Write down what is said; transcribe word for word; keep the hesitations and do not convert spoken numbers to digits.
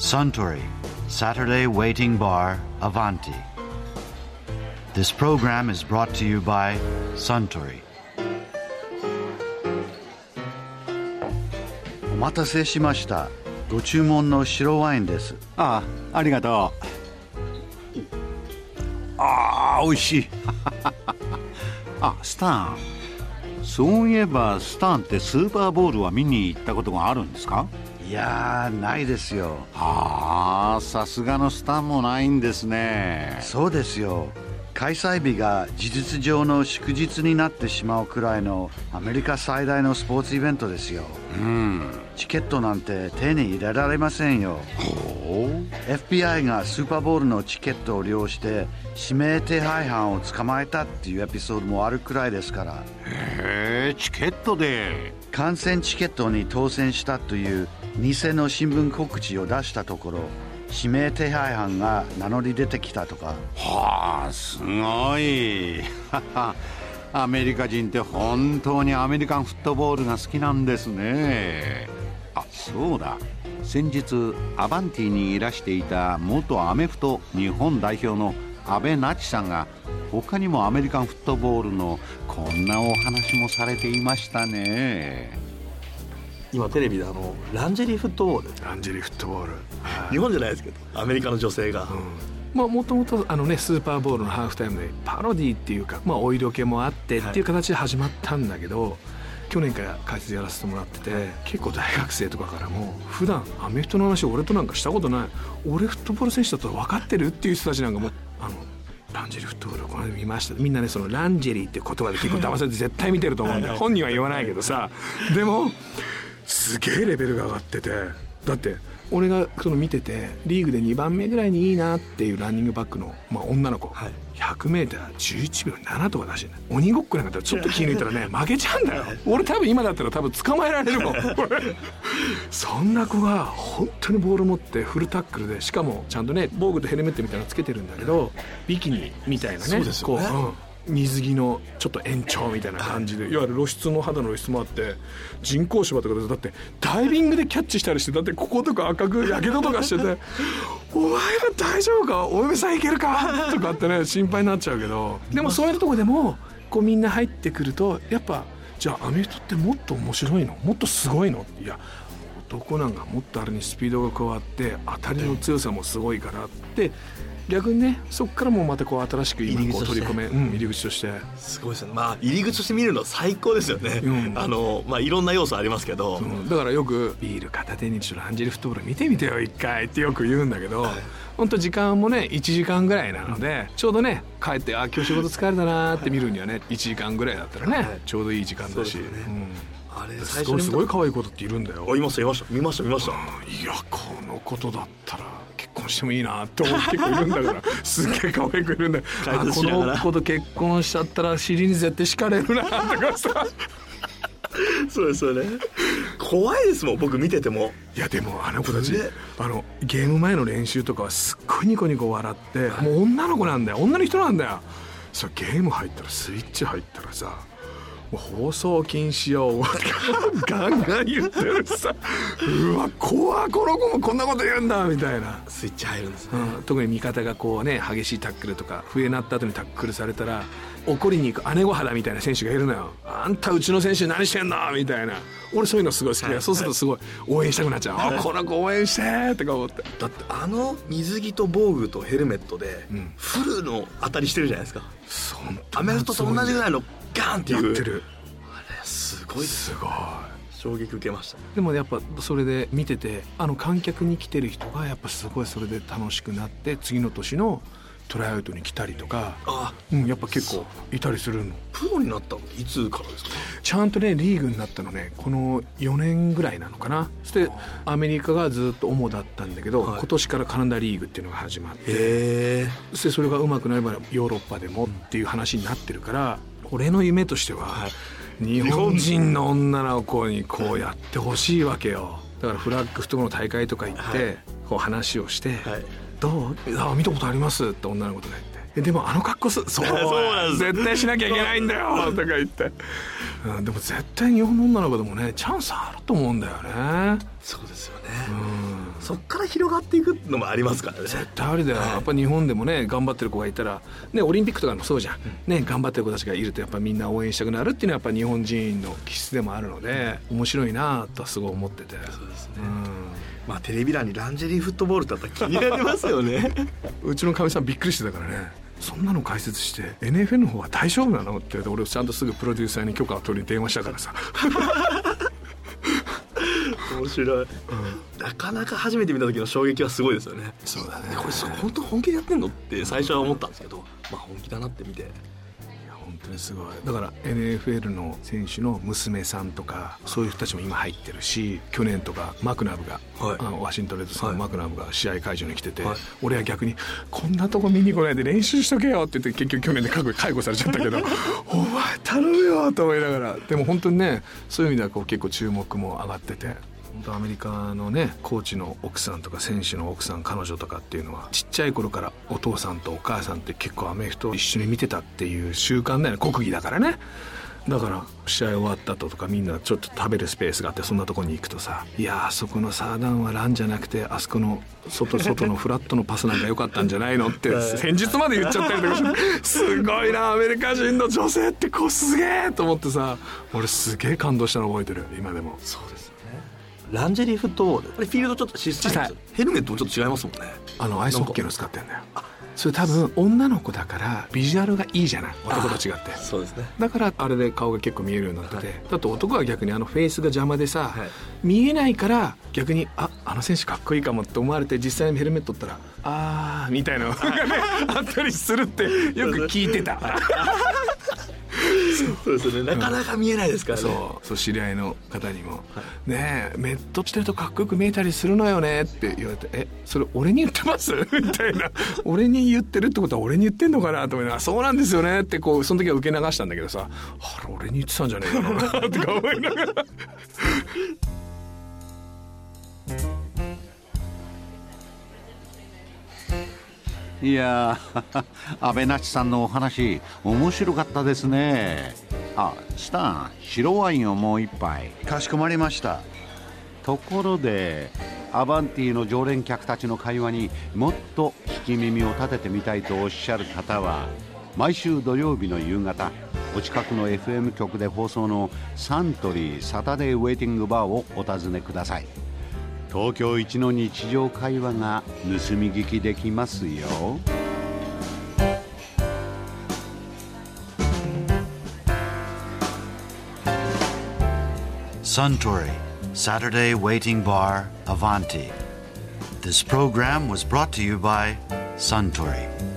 Suntory, Saturday Waiting Bar, Avanti. This program is brought to you by Suntory. お待たせしました。ご注文の白ワインです。ああ、ありがとう。ああ、美味しい。あ、スタン。そういえばスタンってスーパーボウルは見に行ったことがあるんですか？いやー、ないですよ。はあ、さすがのスタンもないんですね。そうですよ。開催日が事実上の祝日になってしまうくらいのアメリカ最大のスポーツイベントですよ。うん。チケットなんて手に入れられませんよ。ほう。エフビーアイ がスーパーボウルのチケットを利用して指名手配犯を捕まえたっていうエピソードもあるくらいですから。へえ、チケットで。観戦チケットに当選したという偽の新聞告知を出したところ、指名手配犯が名乗り出てきたとか。はあ、すごい。アメリカ人って本当にアメリカンフットボールが好きなんですね。あ、そうだ。先日アバンティにいらしていた元アメフト日本代表の阿部那智さんが、他にもアメリカンフットボールのこんなお話もされていましたね。今テレビであのランジェリーフットボールランジェリーフットボール、はい、日本じゃないですけどアメリカの女性が、うん、まあ、もともとあのねスーパーボウルのハーフタイムでパロディっていうか、まあ、お色気もあってっていう形で始まったんだけど、はい、去年から解説やらせてもらってて、結構大学生とかからも普段アメフトの話を俺となんかしたことない、俺フットボール選手だと分かってるっていう人たちなんかもあのランジェリーフットボールをこの間見ました。みんなね、そのランジェリーって言葉で結構騙されて絶対見てると思うんだよ。本人は言わないけどさ。でもすげえレベルが上がってて、だって俺がその見ててリーグでにばんめぐらいにいいなっていうランニングバックの、まあ、女の子、はい、ひゃくメートルじゅういちびょうななとか出してね、鬼ごっこなんかちょっと気抜いたらね負けちゃうんだよ。俺多分今だったら多分捕まえられるもん。そんな子が本当にボール持ってフルタックルで、しかもちゃんとね防具とヘルメットみたいなのつけてるんだけど、ビキニみたいなね、そうですよね、こう、うん、水着のちょっと延長みたいな感じで、いわゆる露出の肌の露出もあって、人工芝とかでだってダイビングでキャッチしたりして、だってこことか赤くやけどとかしててお前ら大丈夫か、お嫁さんいけるかとかってね心配になっちゃうけど、でもそういうとこでもこうみんな入ってくると、やっぱじゃあアメフトってもっと面白いの、もっとすごいの、いや男なんかもっとあれにスピードが加わって当たりの強さもすごいからって、逆にね、そこからもまたこう新しく今こう取り込め、うん、入り口としてすごいですね。まあ入り口として見るの最高ですよね、うん、あのまあいろんな要素ありますけど、うん、だからよくビール片手にちょっとランジェリーフットボール見てみてよ一回ってよく言うんだけど、はい、ほんと時間もねいちじかんぐらいなので、うん、ちょうどね帰ってあ今日仕事疲れたなって見るにはね、はい、いちじかんぐらいだったらね、はい、ちょうどいい時間だし、あれ最初すごい可愛い子っているんだよ。あ、いましたいました見ました見ました、うん、いやこのことだったら結婚してもいいなって思って結構いるんだからすっげえ可愛い子いるんだよ。あこの子と結婚しちゃったら尻に絶対敷かれるなとかさ。そうですよね、怖いですもん僕見てても。いやでもあの子たち、ね、あのゲーム前の練習とかはすっごいニコニコ笑って、はい、もう女の子なんだよ、女の人なんだよ。さゲーム入ったらスイッチ入ったらさ放送禁止用ガンガン言ってるさ。うわ怖い、この子もこんなこと言うんだみたいな。スイッチ入るんですね、うん、特に味方がこうね激しいタックルとか笛鳴った後にタックルされたら怒りに行く姉御肌みたいな選手がいるのよ。あんたうちの選手何してんのみたいな。俺そういうのすごい好きだよ。そうするとすごい応援したくなっちゃう、はい、あこの子応援してとか思って。だってあの水着と防具とヘルメットでフルの当たりしてるじゃないですか、うん、アメフトと同じぐらいのガンっていうやってる。あれすごいすごい衝撃受けました。でもやっぱそれで見ててあの観客に来てる人がやっぱすごいそれで楽しくなって次の年のトライアウトに来たりとか、あ、うん、やっぱ結構いたりするの。プロになったのいつからですか？ちゃんとねリーグになったのねこのよねんぐらいなのかな。そしてアメリカがずっと主だったんだけど、はい、今年からカナダリーグっていうのが始まって、へー、そしてそれがうまくなればヨーロッパでもっていう話になってるから、俺の夢としては日本人の女の子にこうやってほしいわけよ。だからフラッグフットボールの大会とか行ってこう話をして、はい、どう？あ、見たことありますって女の子とか言って、でもあの格好すそう絶対しなきゃいけないんだよとか言って、うん、でも絶対日本の女の子でもねチャンスあると思うんだよね。そうですよね、うん、そこから広がっていくのもありますからね。絶対ありだよ、はい、やっぱ日本でもね頑張ってる子がいたら、ね、オリンピックとかもそうじゃん、うんね、頑張ってる子たちがいるとやっぱみんな応援したくなるっていうのはやっぱ日本人の気質でもあるので面白いなとはすごい思ってて。そうですね、うんまあ、テレビ欄にランジェリーフットボールだったら気になりますよねうちのかみさんびっくりしてたからね、そんなの解説して エヌエフエル の方は大丈夫なのって言って俺ちゃんとすぐプロデューサーに許可を取り電話したからさ面白い、うん、なかなか初めて見た時の衝撃はすごいですよね。そうだね、これ本当本気でやってんのって最初は思ったんですけど、まあ、本気だなって見て、いや本当にすごい。だから エヌエフエル の選手の娘さんとかそういう人たちも今入ってるし、去年とかマクナブが、はい、あのワシントンレッドソックスのマクナブが試合会場に来てて、はい、俺は逆にこんなとこ見に来ないで練習しとけよって言って結局去年で解雇されちゃったけどお前頼むよと思いながら、でも本当にねそういう意味ではこう結構注目も上がってて、本当アメリカのねコーチの奥さんとか選手の奥さん彼女とかっていうのはちっちゃい頃からお父さんとお母さんって結構アメフトを一緒に見てたっていう習慣だよね、国技だからね。だから試合終わった後とかみんなちょっと食べるスペースがあってそんなとこに行くとさ、いやあそこのサーダンはランじゃなくてあそこの外外のフラットのパスなんか良かったんじゃないのって先日まで言っちゃったりとかしてすごいなアメリカ人の女性ってこうすげえと思ってさ、俺すげえ感動したの覚えてる今でも。そうですね、ランジェリーフットボールフィールドちょっと小さい、ヘルメットもちょっと違いますもんね。あのアイスホッケーの使ってんだよ。あそれ多分女の子だからビジュアルがいいじゃない男と違って。そうですね、だからあれで顔が結構見えるようになってて、はい、だと男は逆にあのフェイスが邪魔でさ、はい、見えないから逆にああの選手かっこいいかもって思われて実際にヘルメット取ったらあーみたいなのがね、はい、あったりするってよく聞いてたそうですね、なかなか見えないですからね、うん、そうそう知り合いの方にも、はい、ねえメットしてるとかっこよく見えたりするのよねって言われて、えそれ俺に言ってますみたいな俺に言ってるってことは俺に言ってんのかなと思いながら、そうなんですよねってこうその時は受け流したんだけどさ、あれ俺に言ってたんじゃねえかなって思いながらいやー安倍那智さんのお話面白かったですね。あ、スタン白ワインをもう一杯。かしこまりました。ところでアバンティの常連客たちの会話にもっと聞き耳を立ててみたいとおっしゃる方は毎週土曜日の夕方お近くの エフエム 局で放送のサントリーSaturday Waiting Barをお尋ねください。東京一の日常会話が盗み聞きできますよ。Suntory, Saturday Waiting Bar, Avanti. This program was brought to you by Suntory.